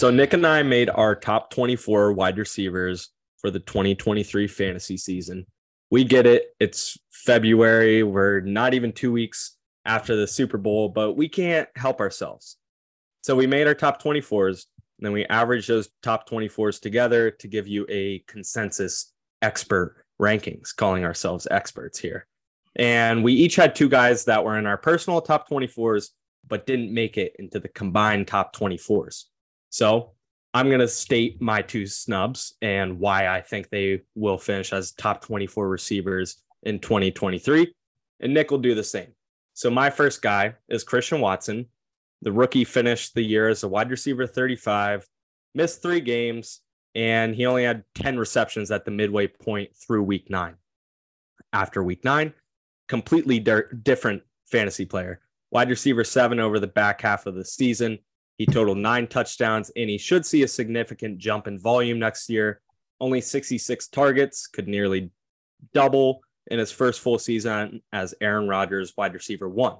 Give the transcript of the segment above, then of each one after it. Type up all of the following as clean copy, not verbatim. So Nick and I made our top 24 wide receivers for the 2023 fantasy season. We get it. It's February. We're not even 2 weeks after the Super Bowl, but we can't help ourselves. So we made our top 24s, and then we averaged those top 24s together to give you a consensus expert rankings, calling ourselves experts here. And we each had two guys that were in our personal top 24s, but didn't make it into the combined top 24s. So I'm going to state my two snubs and why I think they will finish as top 24 receivers in 2023. And Nick will do the same. So my first guy is Christian Watson. The rookie finished the year as a wide receiver 35, missed 3 games, and he only had 10 receptions at the midway point through week 9. After week 9, completely different fantasy player. Wide receiver 7 over the back half of the season. He totaled 9 touchdowns, and he should see a significant jump in volume next year. Only 66 targets, could nearly double in his first full season as Aaron Rodgers, wide receiver 1.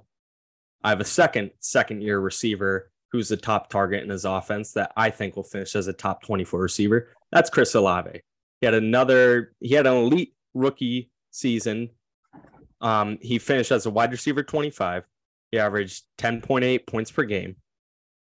I have a second-year receiver who's the top target in his offense that I think will finish as a top 24 receiver. That's Chris Olave. He had an elite rookie season. He finished as a wide receiver 25. He averaged 10.8 points per game.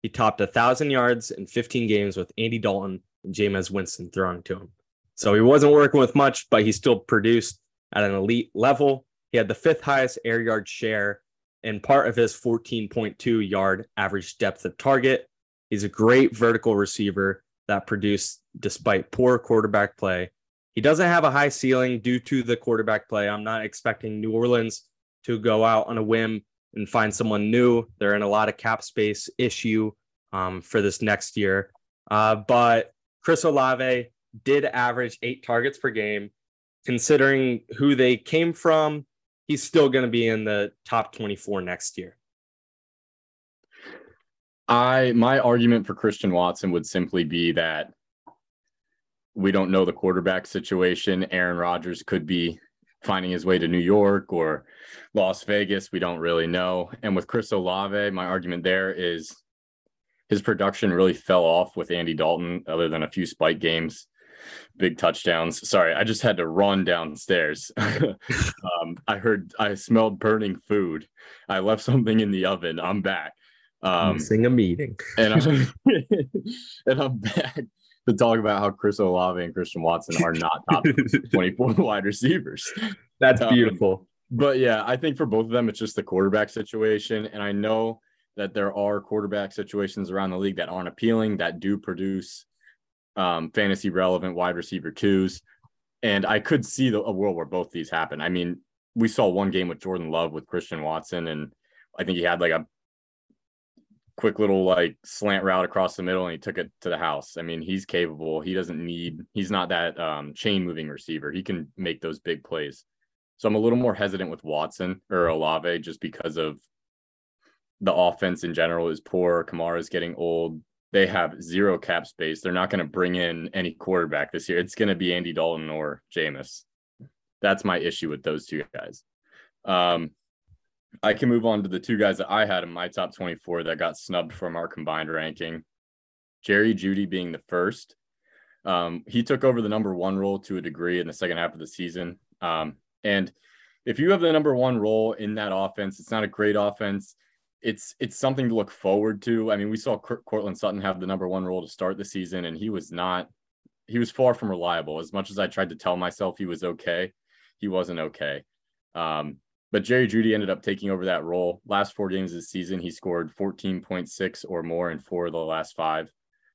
He topped 1,000 yards in 15 games with Andy Dalton and Jameis Winston throwing to him. So he wasn't working with much, but he still produced at an elite level. He had the 5th highest air yard share and part of his 14.2 yard average depth of target. He's a great vertical receiver that produced despite poor quarterback play. He doesn't have a high ceiling due to the quarterback play. I'm not expecting New Orleans to go out on a whim and find someone new. They're in a lot of cap space issue for this next year. But Chris Olave did average 8 targets per game. Considering who they came from, he's still going to be in the top 24 next year. My argument for Christian Watson would simply be that we don't know the quarterback situation. Aaron Rodgers could be finding his way to New York or Las Vegas. We don't really know. And with Chris Olave, my argument there is his production really fell off with Andy Dalton, other than a few spike games. Big touchdowns. Sorry, I just had to run downstairs. I smelled burning food. I left something in the oven. I'm back. Missing a meeting. And I'm back to talk about how Chris Olave and Christian Watson are not top 24 wide receivers. That's beautiful. But yeah, I think for both of them, it's just the quarterback situation. And I know that there are quarterback situations around the league that aren't appealing, that do produce fantasy relevant wide receiver 2s. And I could see a world where both these happen. I mean, we saw one game with Jordan Love with Christian Watson, and I think he had like a quick little like slant route across the middle and he took it to the house. I mean, he's capable. He's not that chain moving receiver. He can make those big plays. So I'm a little more hesitant with Watson or Olave just because of the offense in general is poor. Kamara's getting old. They have 0 cap space. They're not going to bring in any quarterback this year. It's going to be Andy Dalton or Jameis. That's my issue with those two guys. I can move on to the two guys that I had in my top 24 that got snubbed from our combined ranking. Jerry Jeudy being the first. He took over the number 1 role to a degree in the second half of the season. And if you have the number 1 role in that offense, it's not a great offense. It's something to look forward to. I mean, we saw Kurt Courtland Sutton have the number 1 role to start the season, and he was far from reliable. As much as I tried to tell myself he was okay, he wasn't okay. But Jerry Jeudy ended up taking over that role. Last 4 games of the season, he scored 14.6 or more in 4 of the last 5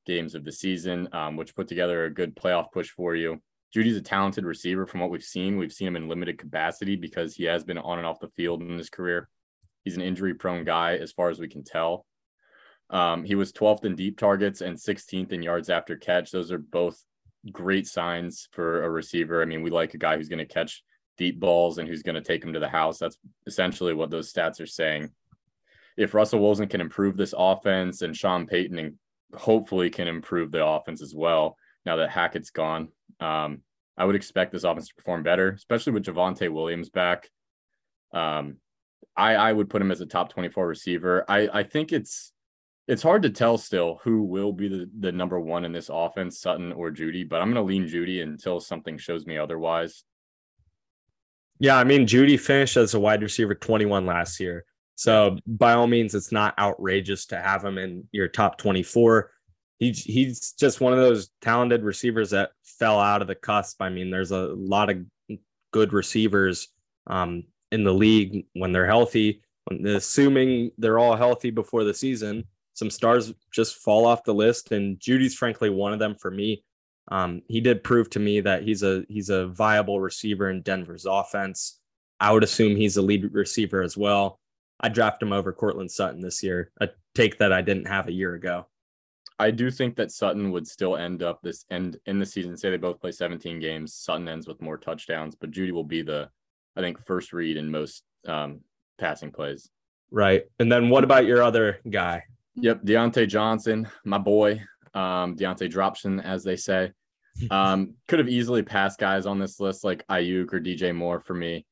games of the season, which put together a good playoff push for you. Judy's a talented receiver from what we've seen. We've seen him in limited capacity because he has been on and off the field in his career. He's an injury-prone guy, as far as we can tell. He was 12th in deep targets and 16th in yards after catch. Those are both great signs for a receiver. I mean, we like a guy who's going to catch deep balls and who's going to take them to the house. That's essentially what those stats are saying. If Russell Wilson can improve this offense, and Sean Payton and hopefully can improve the offense as well, now that Hackett's gone, I would expect this offense to perform better, especially with Javonte Williams back. I would put him as a top 24 receiver. I think it's it's hard to tell still who will be the number one in this offense, Sutton or Jeudy, but I'm going to lean Jeudy until something shows me otherwise. Yeah, I mean, Jeudy finished as a wide receiver 21 last year. So by all means, it's not outrageous to have him in your top 24. He's just one of those talented receivers that fell out of the cusp. I mean, there's a lot of good receivers in the league when they're healthy. Assuming they're all healthy before the season, some stars just fall off the list, and Judy's frankly one of them for me. He did prove to me that he's a viable receiver in Denver's offense. I would assume he's a lead receiver as well. I draft him over Courtland Sutton this year, a take that I didn't have a year ago. I do think that Sutton would still end up this end in the season. Say they both play 17 games, Sutton ends with more touchdowns, but Jeudy will be the, I think, first read in most passing plays. Right. And then what about your other guy? Yep. Diontae Johnson, my boy, Diontae Dropson, as they say, could have easily passed guys on this list like Aiyuk or DJ Moore for me.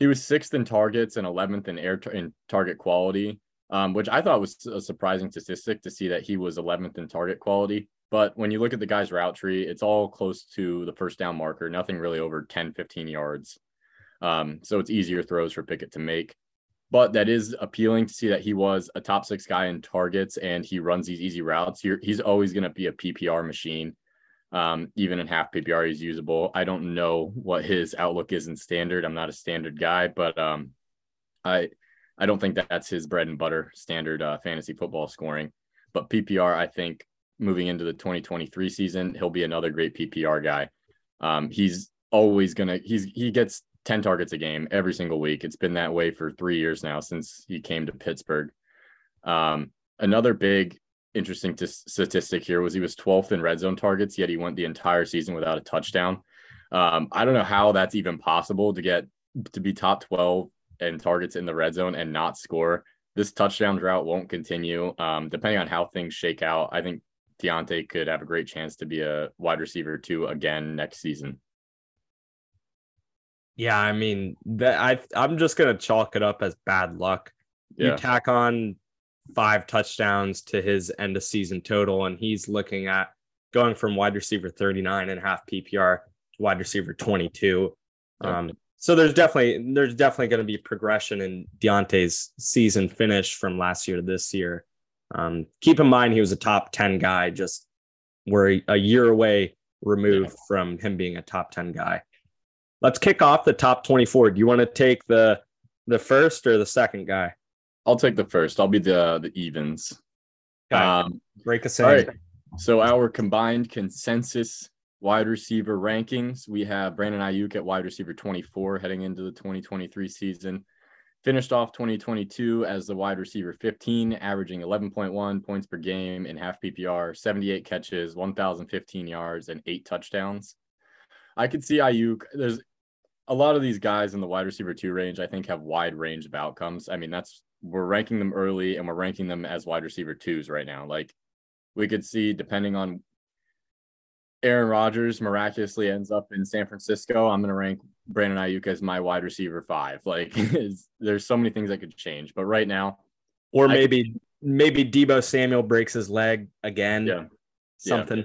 He was 6th in targets and 11th in target quality. Which I thought was a surprising statistic to see that he was 11th in target quality. But when you look at the guy's route tree, it's all close to the first down marker, nothing really over 10, 15 yards. So it's easier throws for Pickett to make. But that is appealing to see that he was a top 6 guy in targets and he runs these easy routes. He's always going to be a PPR machine. Even in half PPR, he's usable. I don't know what his outlook is in standard. I'm not a standard guy, but I don't think that's his bread and butter standard fantasy football scoring, but PPR, I think moving into the 2023 season, he'll be another great PPR guy. He's always going to, he gets 10 targets a game every single week. It's been that way for 3 years now since he came to Pittsburgh. Another big interesting statistic here was he was 12th in red zone targets, yet he went the entire season without a touchdown. I don't know how that's even possible to be top 12 and targets in the red zone and not score. This touchdown drought won't continue. Depending on how things shake out, I think Diontae could have a great chance to be a wide receiver too again next season. Yeah, I mean, that I'm just going to chalk it up as bad luck. Yeah. You tack on 5 touchdowns to his end of season total, and he's looking at going from wide receiver 39 and half PPR to wide receiver 22. Yeah. So there's definitely going to be progression in Diontae's season finish from last year to this year. Keep in mind, he was a top 10 guy, just we're a year away removed from him being a top 10 guy. Let's kick off the top 24. Do you want to take the first or the second guy? I'll take the first. I'll be the evens. Okay. Break us in. All right. So our combined consensus wide receiver rankings, we have Brandon Aiyuk at wide receiver 24 heading into the 2023 season. Finished off 2022 as the wide receiver 15, averaging 11.1 points per game in half PPR, 78 catches, 1,015 yards, and 8 touchdowns. I could see Aiyuk. There's a lot of these guys in the wide receiver 2 range, I think, have wide range of outcomes. I mean, we're ranking them early, and we're ranking them as wide receiver 2s right now. Like, we could see, depending on Aaron Rodgers miraculously ends up in San Francisco, I'm going to rank Brandon Aiyuk as my wide receiver 5. Like, there's so many things that could change, but right now, or maybe Deebo Samuel breaks his leg again, something. Yeah.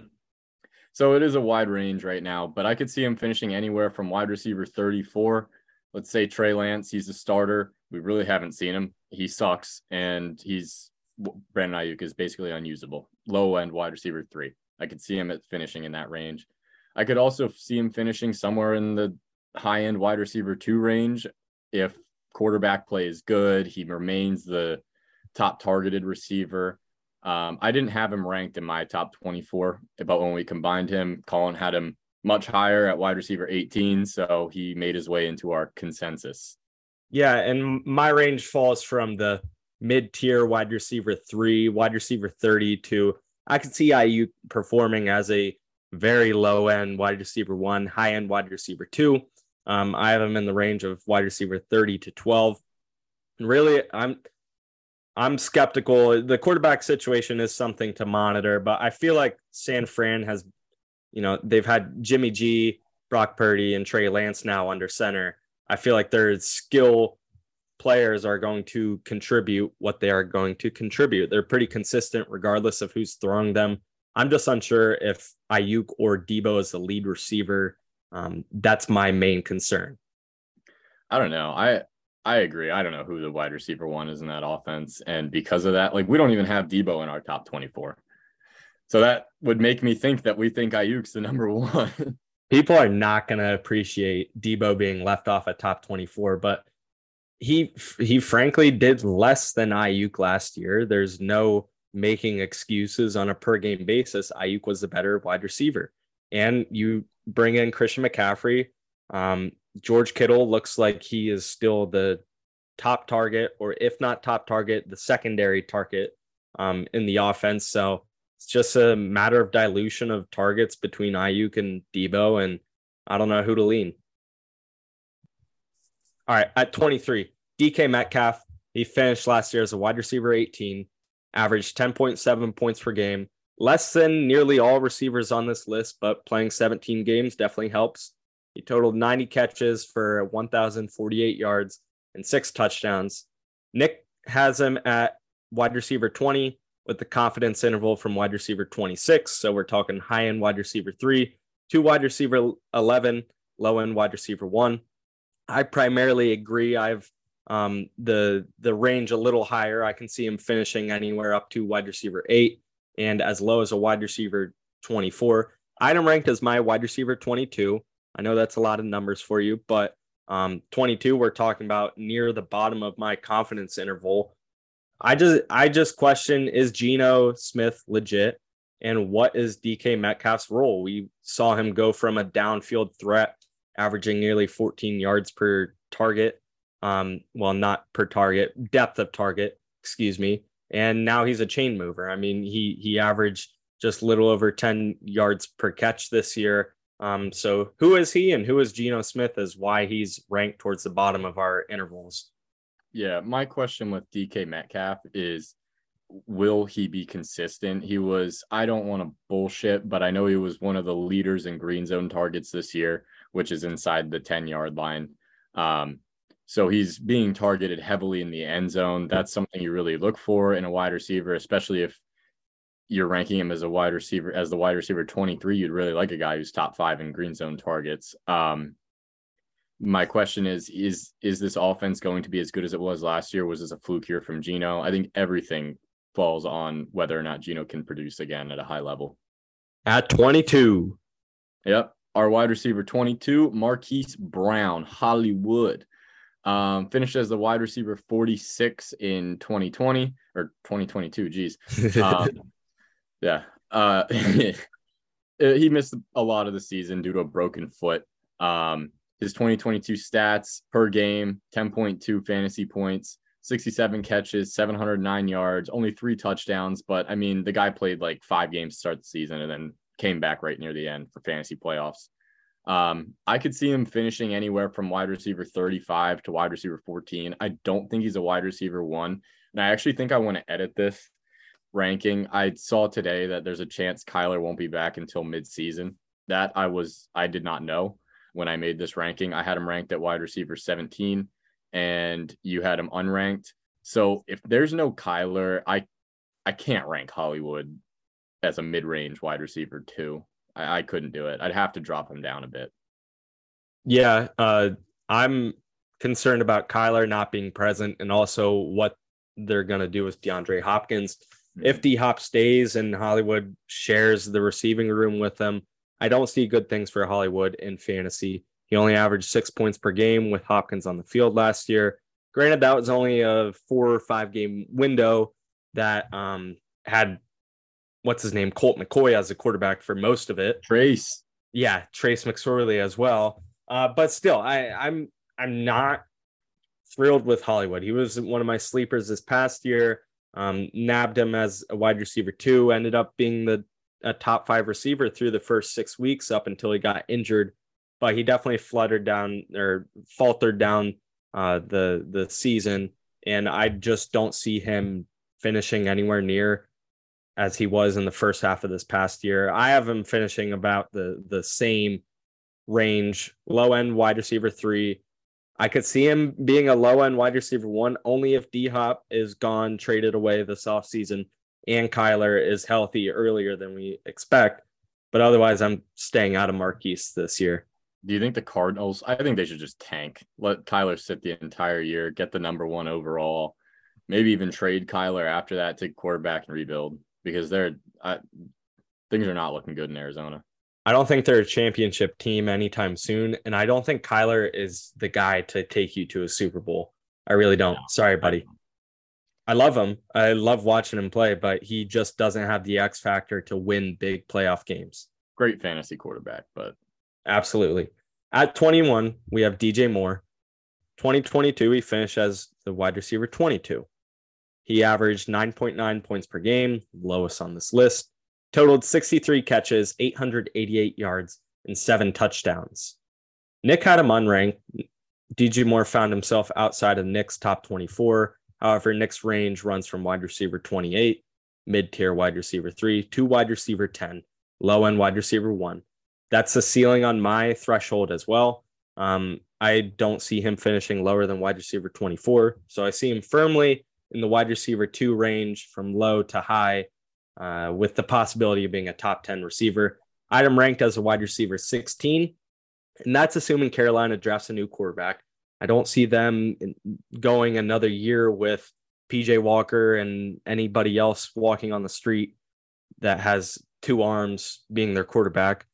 So it is a wide range right now, but I could see him finishing anywhere from wide receiver 34. Let's say Trey Lance, he's a starter. We really haven't seen him. He sucks, and Brandon Aiyuk is basically unusable. Low end wide receiver 3. I could see him finishing in that range. I could also see him finishing somewhere in the high-end wide receiver 2 range. If quarterback play is good, he remains the top targeted receiver. I didn't have him ranked in my top 24, but when we combined him, Colin had him much higher at wide receiver 18, so he made his way into our consensus. Yeah, and my range falls from the mid-tier wide receiver 3, wide receiver 30 to I could see Aiyuk performing as a very low-end wide receiver 1, high-end wide receiver 2. I have him in the range of wide receiver 30 to 12. And really, I'm skeptical. The quarterback situation is something to monitor, but I feel like San Fran has, they've had Jimmy G, Brock Purdy, and Trey Lance now under center. I feel like their skill players are going to contribute what they are going to contribute. They're pretty consistent regardless of who's throwing them. I'm just unsure if Aiyuk or Deebo is the lead receiver. That's my main concern. I don't know. I agree. I don't know who the wide receiver one is in that offense. And because of that, like, we don't even have Deebo in our top 24. So that would make me think that we think Ayuk's the number one. People are not going to appreciate Deebo being left off at top 24, but he frankly did less than Aiyuk last year. There's no making excuses on a per game basis. Aiyuk was the better wide receiver, and you bring in Christian McCaffrey. George Kittle looks like he is still the top target, or if not top target, the secondary target in the offense. So it's just a matter of dilution of targets between Aiyuk and Deebo, and I don't know who to lean. All right, at 23, DK Metcalf, he finished last year as a wide receiver 18, averaged 10.7 points per game, less than nearly all receivers on this list, but playing 17 games definitely helps. He totaled 90 catches for 1,048 yards and 6 touchdowns. Nick has him at wide receiver 20 with the confidence interval from wide receiver 26. So we're talking high-end wide receiver 3, to wide receiver 11, low-end wide receiver 1. I primarily agree. I've the range a little higher. I can see him finishing anywhere up to wide receiver 8 and as low as a wide receiver 24. I am ranked as my wide receiver 22. I know that's a lot of numbers for you, but 22, we're talking about near the bottom of my confidence interval. I just question, is Geno Smith legit? And what is DK Metcalf's role? We saw him go from a downfield threat, averaging nearly 14 yards per target. Well, not per target, depth of target, excuse me. And now he's a chain mover. I mean, he averaged just a little over 10 yards per catch this year. So who is he and who is Geno Smith is why he's ranked towards the bottom of our intervals. Yeah, my question with DK Metcalf is, will he be consistent? He was, I don't want to bullshit, but I know he was one of the leaders in green zone targets this year, which is inside the 10-yard line. So he's being targeted heavily in the end zone. That's something you really look for in a wide receiver, especially if you're ranking him as a wide receiver, as the wide receiver 23, you'd really like a guy who's top 5 in green zone targets. My question is this offense going to be as good as it was last year? Was this a fluke year from Geno? I think everything falls on whether or not Geno can produce again at a high level. At 22. Yep. Our wide receiver 22, Marquise Brown, Hollywood, finished as the wide receiver 46 in 2020 or 2022. Geez. Yeah. He missed a lot of the season due to a broken foot. His 2022 stats per game, 10.2 fantasy points, 67 catches, 709 yards, only 3 touchdowns. But I mean, the guy played like 5 games to start the season and then came back right near the end for fantasy playoffs. I could see him finishing anywhere from wide receiver 35 to wide receiver 14. I don't think he's a wide receiver 1. And I actually think I want to edit this ranking. I saw today that there's a chance Kyler won't be back until midseason. That I did not know when I made this ranking. I had him ranked at wide receiver 17 and you had him unranked. So if there's no Kyler, I can't rank Hollywood as a mid-range wide receiver 2. I couldn't do it. I'd have to drop him down a bit. Yeah. I'm concerned about Kyler not being present and also what they're going to do with DeAndre Hopkins. If D-Hop stays and Hollywood shares the receiving room with them, I don't see good things for Hollywood in fantasy. He only averaged 6 points per game with Hopkins on the field last year. Granted, that was only a 4 or 5 game window that had, what's his name, Colt McCoy as a quarterback for most of it. Trace. Yeah, Trace McSorley as well. But still, I'm not thrilled with Hollywood. He was one of my sleepers this past year. Nabbed him as a wide receiver 2, ended up being a top 5 receiver through the first 6 weeks up until he got injured, but he definitely faltered down the season. And I just don't see him finishing anywhere near as he was in the first half of this past year. I have him finishing about the same range, low end wide receiver 3, I could see him being a low-end wide receiver one only if D-Hop is gone, traded away this offseason, and Kyler is healthy earlier than we expect. But otherwise, I'm staying out of Marquise this year. Do you think the Cardinals – I think they should just tank. Let Kyler sit the entire year, get the number one overall, maybe even trade Kyler after that, take quarterback and rebuild, because things are not looking good in Arizona. I don't think they're a championship team anytime soon, and I don't think Kyler is the guy to take you to a Super Bowl. I really don't. Sorry, buddy. I love him. I love watching him play, but he just doesn't have the X factor to win big playoff games. Great fantasy quarterback, but... Absolutely. At 21, we have DJ Moore. 2022, he finished as the wide receiver 22. He averaged 9.9 points per game, lowest on this list. Totaled 63 catches, 888 yards, and 7 touchdowns. Nick had him unranked. DJ Moore found himself outside of Nick's top 24. However, Nick's range runs from wide receiver 28, mid-tier wide receiver 3, to wide receiver 10, low-end wide receiver 1. That's the ceiling on my threshold as well. I don't see him finishing lower than wide receiver 24, so I see him firmly in the wide receiver 2 range from low to high, with the possibility of being a top 10 receiver. Item ranked as a wide receiver 16, and that's assuming Carolina drafts a new quarterback. I don't see them going another year with PJ Walker and anybody else walking on the street that has two arms being their quarterback.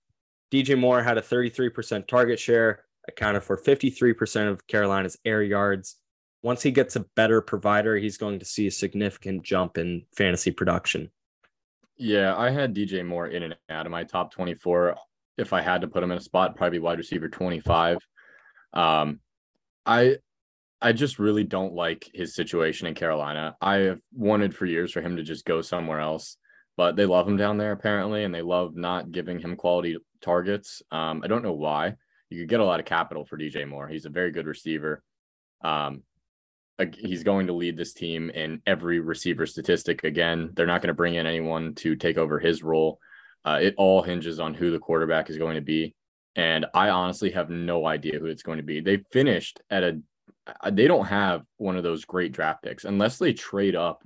DJ Moore had a 33% target share, accounted for 53% of Carolina's air yards. Once he gets a better provider, he's going to see a significant jump in fantasy production. Yeah, I had DJ Moore in and out of my top 24. If I had to put him in a spot, probably wide receiver 25. I just really don't like his situation in Carolina. I have wanted for years for him to just go somewhere else, but they love him down there apparently, and they love not giving him quality targets. I don't know why. You could get a lot of capital for DJ Moore. He's a very good receiver. He's going to lead this team in every receiver statistic. Again, they're not going to bring in anyone to take over his role. It all hinges on who the quarterback is going to be. And I honestly have no idea who it's going to be. They finished at they don't have one of those great draft picks unless they trade up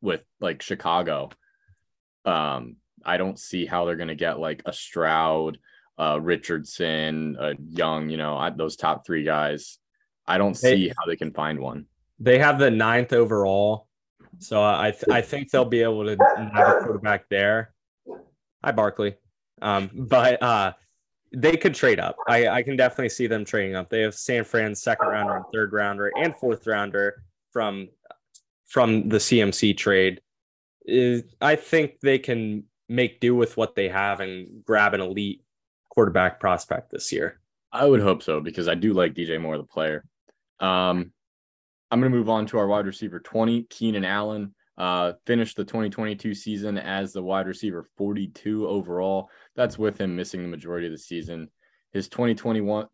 with like Chicago. I don't see how they're going to get like a Stroud, Richardson, Young, those top three guys. I don't see how they can find one. They have the 9th overall, so I think they'll be able to have a quarterback there. Hi, Barkley. But they could trade up. I can definitely see them trading up. They have San Fran's second rounder, and third rounder, and fourth rounder from the CMC trade. I think they can make do with what they have and grab an elite quarterback prospect this year. I would hope so, because I do like DJ Moore, the player. I'm going to move on to our wide receiver 20, Keenan Allen. Finished the 2022 season as the wide receiver 42 overall. That's with him missing the majority of the season. His 2021-22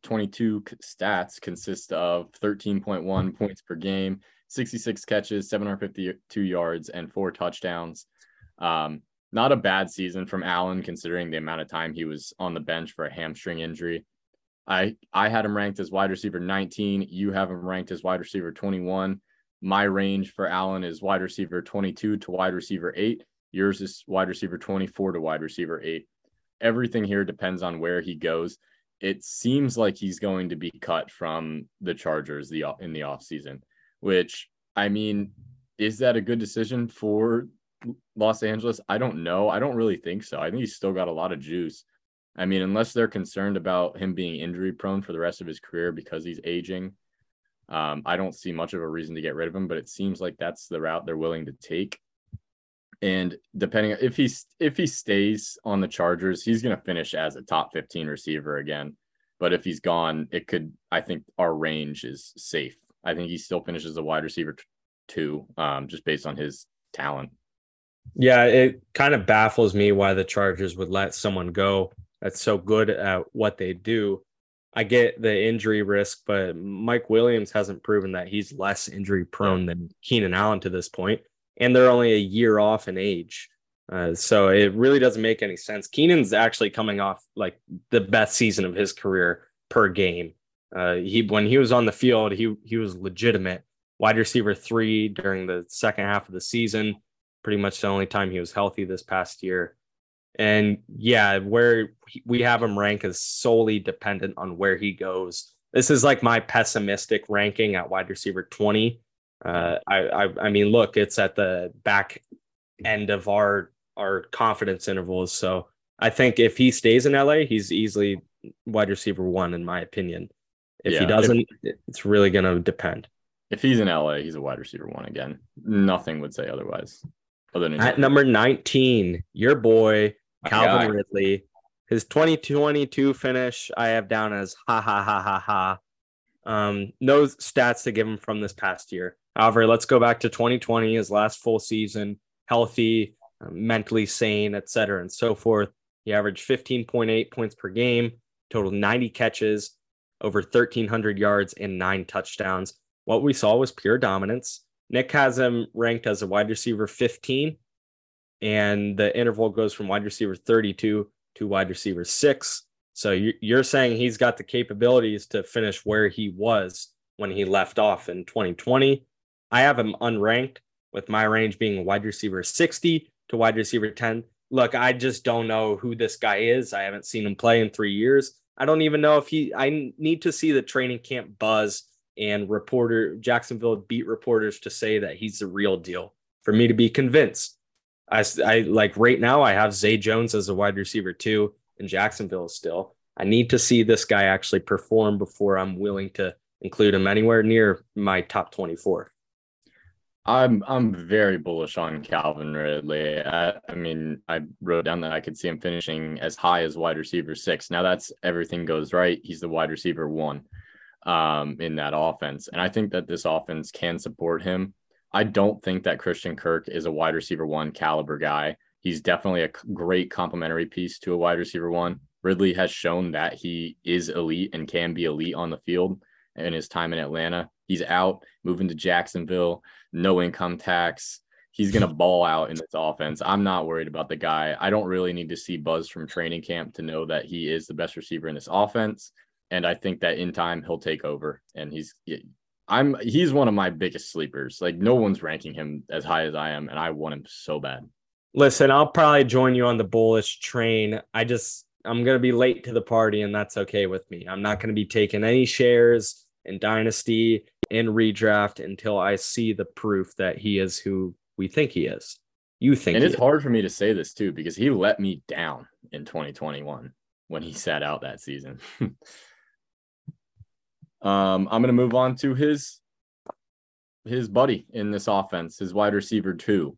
stats consist of 13.1 points per game, 66 catches, 752 yards, and 4 touchdowns. Not a bad season from Allen, considering the amount of time he was on the bench for a hamstring injury. I had him ranked as wide receiver 19. You have him ranked as wide receiver 21. My range for Allen is wide receiver 22 to wide receiver 8. Yours is wide receiver 24 to wide receiver 8. Everything here depends on where he goes. It seems like he's going to be cut from the Chargers in the offseason, which, I mean, is that a good decision for Los Angeles? I don't know. I don't really think so. I think he's still got a lot of juice. I mean, unless they're concerned about him being injury prone for the rest of his career because he's aging, I don't see much of a reason to get rid of him, but it seems like that's the route they're willing to take. And depending on if he stays on the Chargers, he's going to finish as a top 15 receiver again. But if he's gone, I think our range is safe. I think he still finishes a wide receiver 2, just based on his talent. Yeah, it kind of baffles me why the Chargers would let someone go that's so good at what they do. I get the injury risk, but Mike Williams hasn't proven that he's less injury prone than Keenan Allen to this point, and they're only a year off in age. So it really doesn't make any sense. Keenan's actually coming off like the best season of his career per game. When he was on the field, he was legitimate. Wide receiver 3 during the second half of the season, pretty much the only time he was healthy this past year. And yeah, where we have him rank is solely dependent on where he goes. This is like my pessimistic ranking at wide receiver 20. I mean, look, it's at the back end of our confidence intervals. So I think if he stays in LA, he's easily wide receiver 1, in my opinion. If he doesn't, it's really going to depend. If he's in LA, he's a wide receiver 1 again. Nothing would say otherwise. Other than at number 19, your boy, Calvin Ridley. His 2022 finish, I have down as no stats to give him from this past year. However, let's go back to 2020, his last full season, healthy, mentally sane, etc., and so forth. He averaged 15.8 points per game, total 90 catches, over 1,300 yards, and 9 touchdowns. What we saw was pure dominance. Nick has him ranked as a wide receiver 15, and the interval goes from wide receiver 32 to wide receiver 6. So you're saying he's got the capabilities to finish where he was when he left off in 2020. I have him unranked, with my range being wide receiver 60 to wide receiver 10. Look, I just don't know who this guy is. I haven't seen him play in 3 years. I don't even know if I need to see the training camp buzz and Jacksonville beat reporters to say that he's the real deal for me to be convinced. I like right now I have Zay Jones as a wide receiver 2 in Jacksonville still. I need to see this guy actually perform before I'm willing to include him anywhere near my top 24. I'm very bullish on Calvin Ridley. I mean, I wrote down that I could see him finishing as high as wide receiver 6. Now that's everything goes right. He's the wide receiver 1 in that offense. And I think that this offense can support him. I don't think that Christian Kirk is a wide receiver 1 caliber guy. He's definitely a great complementary piece to a wide receiver 1. Ridley has shown that he is elite and can be elite on the field in his time in Atlanta. He's out, moving to Jacksonville, no income tax. He's going to ball out in this offense. I'm not worried about the guy. I don't really need to see buzz from training camp to know that he is the best receiver in this offense. And I think that in time he'll take over. And he's one of my biggest sleepers. Like, no one's ranking him as high as I am. And I want him so bad. Listen, I'll probably join you on the bullish train. I'm going to be late to the party, and that's okay with me. I'm not going to be taking any shares in Dynasty and redraft until I see the proof that he is who we think he is. You think and it's is. Hard for me to say this too, because he let me down in 2021 when he sat out that season. I'm going to move on to his buddy in this offense, his wide receiver 2.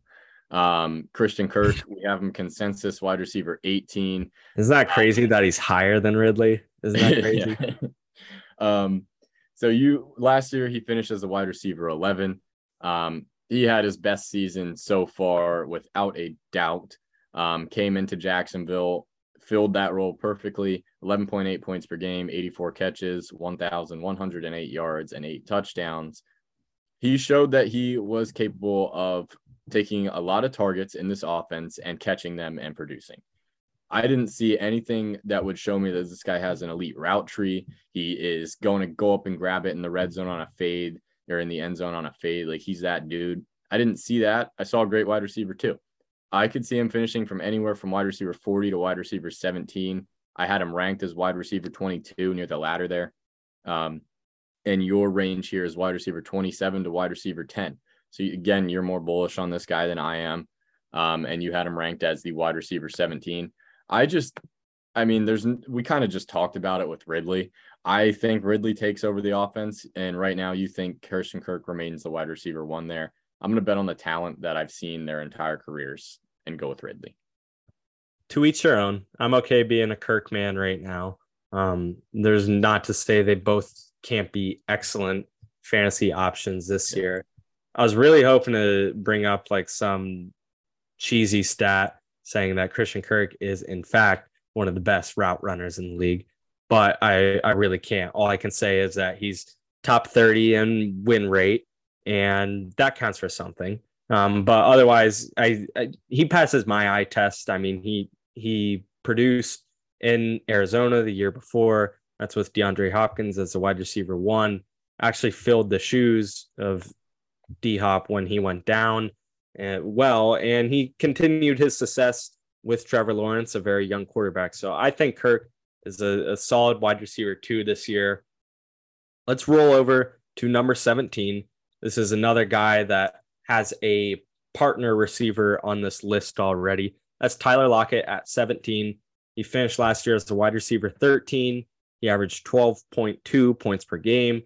Christian Kirk, we have him consensus wide receiver 18. Isn't that crazy that he's higher than Ridley? Isn't that crazy? So last year he finished as a wide receiver 11. He had his best season so far without a doubt. Came into Jacksonville, filled that role perfectly. 11.8 points per game, 84 catches, 1,108 yards, and 8 touchdowns. He showed that he was capable of taking a lot of targets in this offense and catching them and producing. I didn't see anything that would show me that this guy has an elite route tree. He is going to go up and grab it in the red zone on a fade or in the end zone on a fade. Like, he's that dude. I didn't see that. I saw a great wide receiver 2. I could see him finishing from anywhere from wide receiver 40 to wide receiver 17. I had him ranked as wide receiver 22 near the ladder there. And your range here is wide receiver 27 to wide receiver 10. So again, you're more bullish on this guy than I am. And you had him ranked as the wide receiver 17. We kind of just talked about it with Ridley. I think Ridley takes over the offense. And right now you think Christian Kirk remains the wide receiver 1 there. I'm going to bet on the talent that I've seen their entire careers and go with Ridley. To each their own. I'm okay being a Kirk man right now. There's not to say they both can't be excellent fantasy options this year. I was really hoping to bring up like some cheesy stat saying that Christian Kirk is, in fact, one of the best route runners in the league, but I really can't. All I can say is that he's top 30 in win rate, and that counts for something. But otherwise, he passes my eye test. I mean, he produced in Arizona the year before. That's with DeAndre Hopkins as the wide receiver one. Actually filled the shoes of D-Hop when he went down well, and he continued his success with Trevor Lawrence, a very young quarterback. So I think Kirk is a solid wide receiver two this year. Let's roll over to number 17. This is another guy that has a partner receiver on this list already. That's Tyler Lockett at 17. He finished last year as the wide receiver 13. He averaged 12.2 points per game,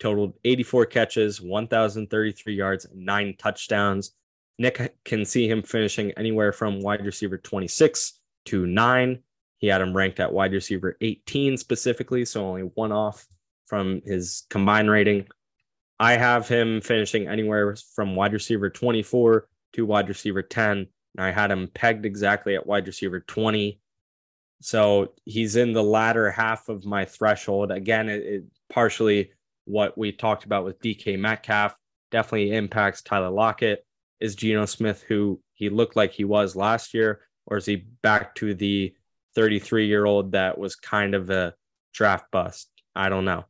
totaled 84 catches, 1,033 yards, and 9 touchdowns. Nick can see him finishing anywhere from wide receiver 26 to 9. He had him ranked at wide receiver 18 specifically, so only one off from his combined rating. I have him finishing anywhere from wide receiver 24 to wide receiver 10. And I had him pegged exactly at wide receiver 20. So he's in the latter half of my threshold. Again, it partially what we talked about with DK Metcalf definitely impacts Tyler Lockett. Is Geno Smith who he looked like he was last year, or is he back to the 33-year-old that was kind of a draft bust? I don't know.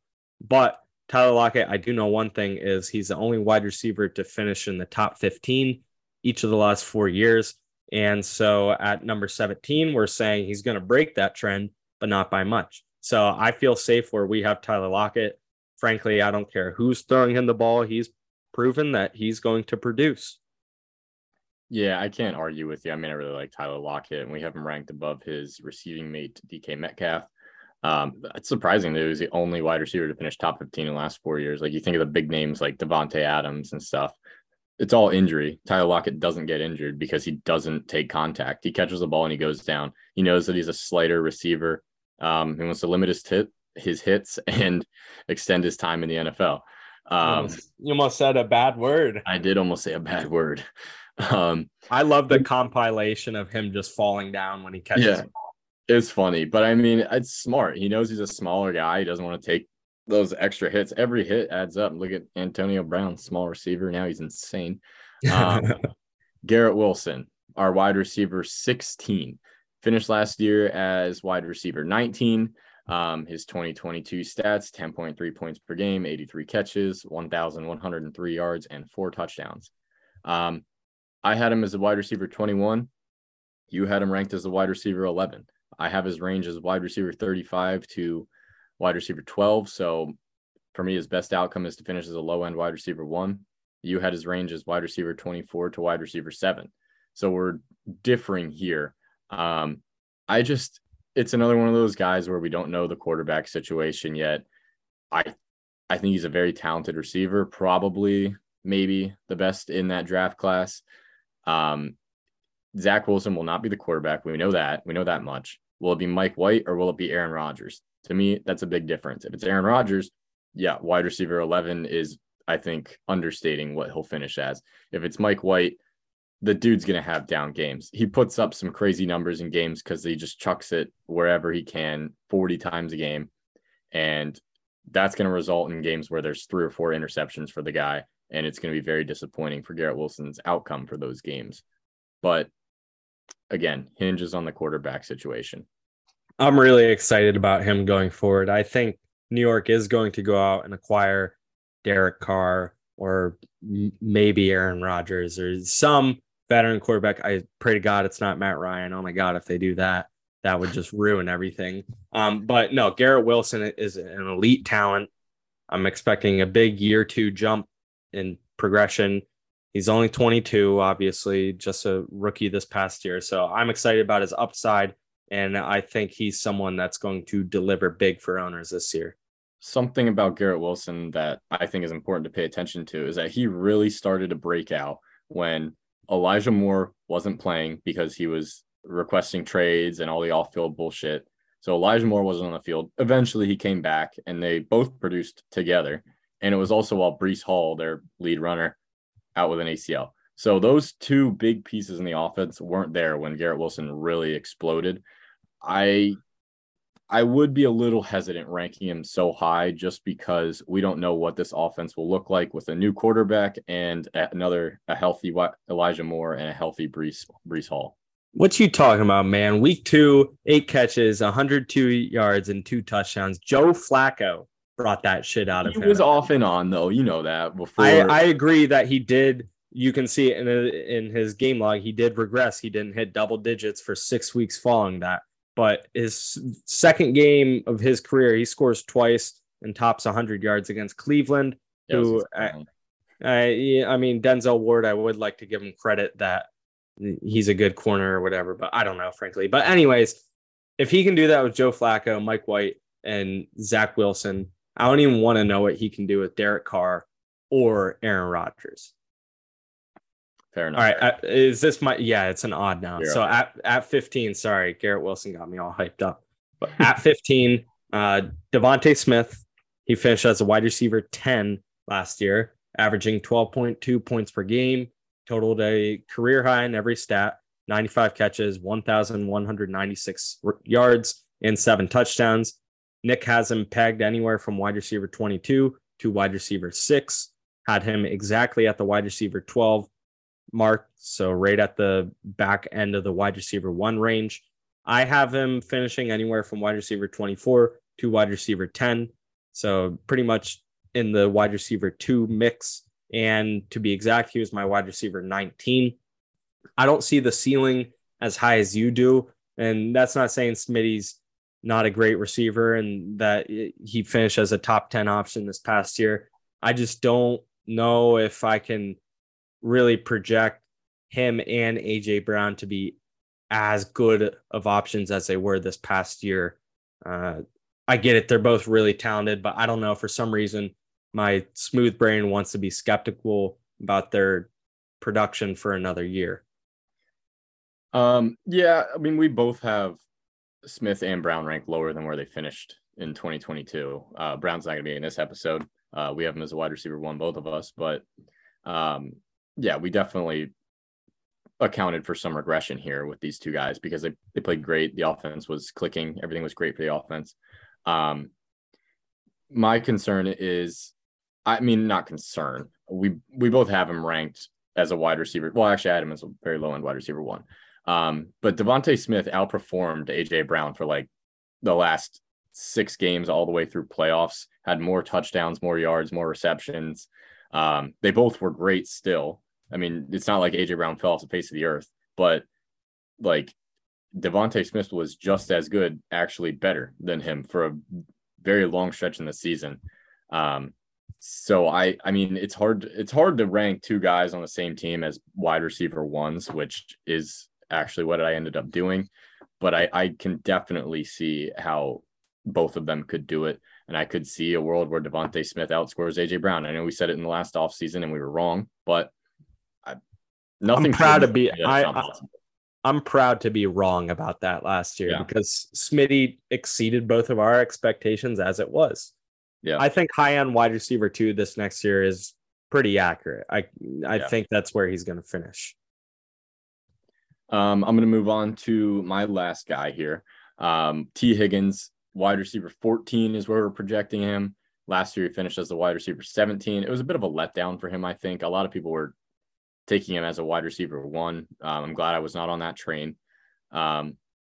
But Tyler Lockett, I do know one thing, is he's the only wide receiver to finish in the top 15 each of the last 4 years. And so at number 17, we're saying he's going to break that trend, but not by much. So I feel safe where we have Tyler Lockett. Frankly, I don't care who's throwing him the ball. He's proven that he's going to produce. Yeah, I can't argue with you. I mean, I really like Tyler Lockett, and we have him ranked above his receiving mate, DK Metcalf. It's surprising that he was the only wide receiver to finish top 15 in the last 4 years. Like, you think of the big names like Devontae Adams and stuff. It's all injury. Tyler Lockett doesn't get injured because he doesn't take contact. He catches the ball and he goes down. He knows that he's a slighter receiver. He wants to limit his hits and extend his time in the NFL. You almost said a bad word. I did almost say a bad word. I love the compilation of him just falling down when he catches the ball. It's funny, but I mean, it's smart. He knows he's a smaller guy. He doesn't want to take those extra hits. Every hit adds up. Look at Antonio Brown, small receiver. Now he's insane. Garrett Wilson, our wide receiver 16, finished last year as wide receiver 19. His 2022 stats, 10.3 points per game, 83 catches, 1,103 yards, and 4 touchdowns. I had him as a wide receiver 21. You had him ranked as a wide receiver 11. I have his range as wide receiver 35 to wide receiver 12. So for me, his best outcome is to finish as a low end wide receiver 1. You had his range as wide receiver 24 to wide receiver 7. So we're differing here. It's another one of those guys where we don't know the quarterback situation yet. I think he's a very talented receiver, probably maybe the best in that draft class. Zach Wilson will not be the quarterback. We know that. We know that much. Will it be Mike White or will it be Aaron Rodgers? To me, that's a big difference. If it's Aaron Rodgers, yeah, wide receiver 11 is, I think, understating what he'll finish as. If it's Mike White, the dude's going to have down games. He puts up some crazy numbers in games because he just chucks it wherever he can 40 times a game. And that's going to result in games where there's 3 or 4 interceptions for the guy. And it's going to be very disappointing for Garrett Wilson's outcome for those games. But again, hinges on the quarterback situation. I'm really excited about him going forward. I think New York is going to go out and acquire Derek Carr or maybe Aaron Rodgers or some veteran quarterback. I pray to God it's not Matt Ryan. Oh my God, if they do that, that would just ruin everything. But no, Garrett Wilson is an elite talent. I'm expecting a big year 2 jump in progression. He's only 22, obviously, just a rookie this past year. So I'm excited about his upside, and I think he's someone that's going to deliver big for owners this year. Something about Garrett Wilson that I think is important to pay attention to is that he really started to break out when Elijah Moore wasn't playing because he was requesting trades and all the off-field bullshit. So Elijah Moore wasn't on the field. Eventually, he came back, and they both produced together. And it was also while Breece Hall, their lead runner, out with an ACL. So those two big pieces in the offense weren't there when Garrett Wilson really exploded. I would be a little hesitant ranking him so high just because we don't know what this offense will look like with a new quarterback and a healthy Elijah Moore and a healthy Breece Hall. What you talking about, man? Week 2, 8 catches, 102 yards, and 2 touchdowns. Joe Flacco brought that shit out of him. He was off and on, though. You know that. Before I agree that he did. You can see it in his game log. He did regress. He didn't hit double digits for 6 weeks following that. But his second game of his career, he scores twice and tops 100 yards against Cleveland. Who, I mean, Denzel Ward, I would like to give him credit that he's a good corner or whatever, but I don't know, frankly. But anyways, if he can do that with Joe Flacco, Mike White, and Zach Wilson, I don't even want to know what he can do with Derek Carr or Aaron Rodgers. Fair enough. All right. Is this my, yeah, it's an odd now. Fair so enough. At 15, sorry, Garrett Wilson got me all hyped up. But at 15, DeVonta Smith, he finished as a wide receiver 10 last year, averaging 12.2 points per game, totaled a career high in every stat, 95 catches, 1,196 yards, and 7 touchdowns. Nick has him pegged anywhere from wide receiver 22 to wide receiver 6, had him exactly at the wide receiver 12 mark, so right at the back end of the wide receiver 1 range. I have him finishing anywhere from wide receiver 24 to wide receiver 10, so pretty much in the wide receiver 2 mix. And to be exact, he was my wide receiver 19. I don't see the ceiling as high as you do. And that's not saying Smitty's not a great receiver and that he finished as a top 10 option this past year. I just don't know if I can really project him and AJ Brown to be as good of options as they were this past year. I get it. They're both really talented, but I don't know. For some reason, my smooth brain wants to be skeptical about their production for another year. Yeah, I mean, we both have Smith and Brown ranked lower than where they finished in 2022. Brown's not going to be in this episode. We have him as a wide receiver 1, both of us. But yeah, we definitely accounted for some regression here with these two guys because they played great. The offense was clicking. Everything was great for the offense. My concern is, I mean, not concern. We both have him ranked as a wide receiver. Well, actually, I had him as a very low-end wide receiver 1. But DeVonta Smith outperformed A.J. Brown for like the last 6 games all the way through playoffs, had more touchdowns, more yards, more receptions. They both were great still. I mean, it's not like A.J. Brown fell off the face of the earth, but like DeVonta Smith was just as good, actually better than him for a very long stretch in the season. So I mean, it's hard to rank two guys on the same team as wide receiver 1s, which is actually what I ended up doing. But I can definitely see how both of them could do it. And I could see a world where DeVonta Smith outscores AJ Brown. I know we said it in the last offseason and we were wrong, but I'm proud to be, I'm proud to be wrong about that last year because Smitty exceeded both of our expectations as it was. Yeah, I think high-end wide receiver 2 this next year is pretty accurate. I think that's where he's going to finish. I'm going to move on to my last guy here. T. Higgins, wide receiver 14 is where we're projecting him. Last year he finished as the wide receiver 17. It was a bit of a letdown for him, I think. A lot of people were taking him as a wide receiver 1. I'm glad I was not on that train.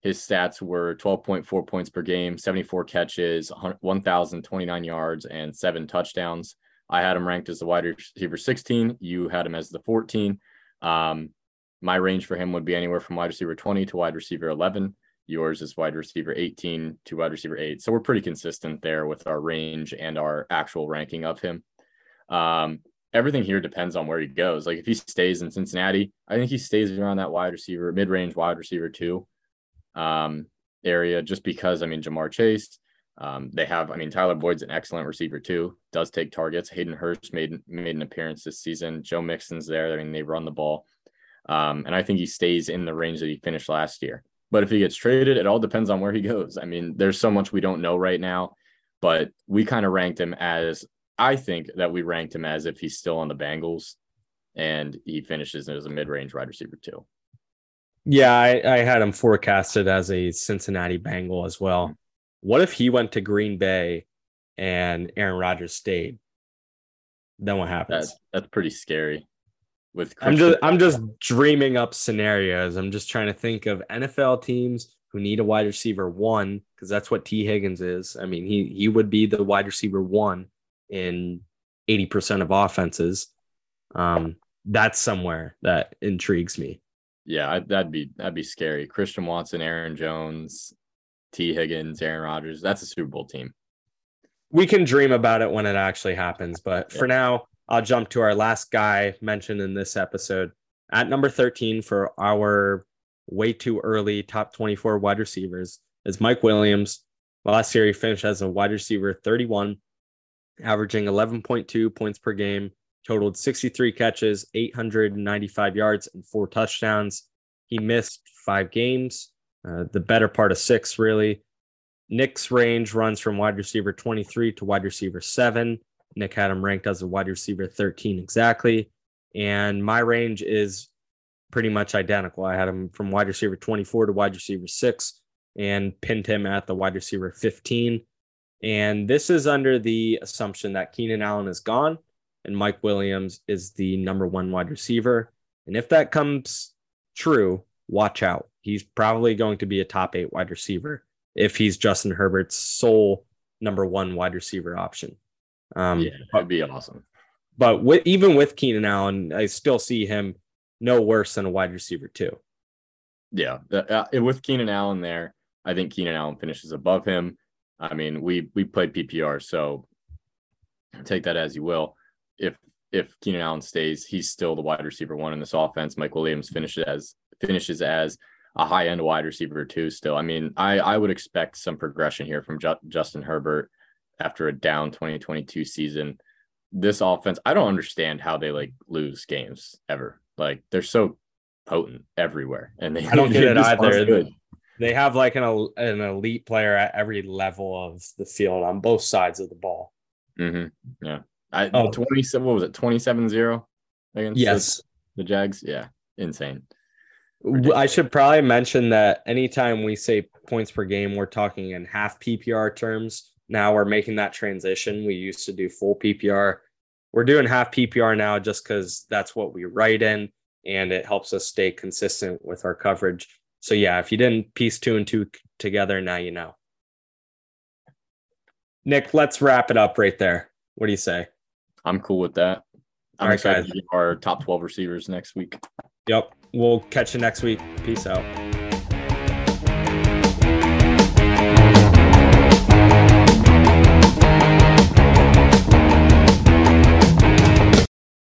His stats were 12.4 points per game, 74 catches, 1,029 yards, and 7 touchdowns. I had him ranked as the wide receiver 16. You had him as the 14. My range for him would be anywhere from wide receiver 20 to wide receiver 11. Yours is wide receiver 18 to wide receiver 8. So we're pretty consistent there with our range and our actual ranking of him. Everything here depends on where he goes. Like if he stays in Cincinnati, I think he stays around that wide receiver, mid-range wide receiver 2 area, just because, I mean, Jamar Chase, they have, I mean, Tyler Boyd's an excellent receiver 2, does take targets. Hayden Hurst made an appearance this season. Joe Mixon's there. I mean, they run the ball. And I think he stays in the range that he finished last year. But if he gets traded, it all depends on where he goes. I mean, there's so much we don't know right now, but we kind of ranked him as, I think that we ranked him as if he's still on the Bengals and he finishes as a mid-range wide receiver 2. Yeah, I had him forecasted as a Cincinnati Bengal as well. What if he went to Green Bay and Aaron Rodgers stayed? Then what happens? That's pretty scary. with Christian. I'm just dreaming up scenarios. I'm just trying to think of NFL teams who need a wide receiver one, because that's what T. Higgins is. I mean, he would be the wide receiver one in 80% of offenses. That's somewhere that intrigues me. Yeah, that'd be scary. Christian Watson, Aaron Jones, T. Higgins, Aaron Rodgers. That's a Super Bowl team. We can dream about it when it actually happens, but for now, I'll jump to our last guy mentioned in this episode at number 13 for our way too early top 24 wide receivers is Mike Williams. Last year, he finished as a wide receiver 31, averaging 11.2 points per game, totaled 63 catches, 895 yards, and 4 touchdowns. He missed 5 games, the better part of 6, really. Nick's range runs from wide receiver 23 to wide receiver 7. Nick had him ranked as a wide receiver 13 exactly. And my range is pretty much identical. I had him from wide receiver 24 to wide receiver 6 and pinned him at the wide receiver 15. And this is under the assumption that Keenan Allen is gone and Mike Williams is the number 1 wide receiver. And if that comes true, watch out. He's probably going to be a top 8 wide receiver if he's Justin Herbert's sole number 1 wide receiver option. That'd be awesome. But even with Keenan Allen, I still see him no worse than a wide receiver too. Yeah, with Keenan Allen there, I think Keenan Allen finishes above him. I mean, we played PPR, so take that as you will. If Keenan Allen stays, he's still the wide receiver 1 in this offense. Mike Williams finishes as a high end wide receiver 2 still. I mean, I would expect some progression here from Justin Herbert after a down 2022 season. This offense, I don't understand how they lose games ever. They're so potent everywhere, and I don't get it either. They have an elite player at every level of the field on both sides of the ball. Mm-hmm. Yeah. 27. What was it? 27-0 against the Jags. Yeah, insane. Ridiculous. I should probably mention that anytime we say points per game, we're talking in half PPR terms. Now we're making that transition. We used to do full PPR. We're doing half PPR now just because that's what we write in, and it helps us stay consistent with our coverage. So, yeah, if you didn't piece 2 and 2 together, now you know. Nick, let's wrap it up right there. What do you say? I'm cool with that. I'm excited to get our top 12 receivers next week. Yep. We'll catch you next week. Peace out.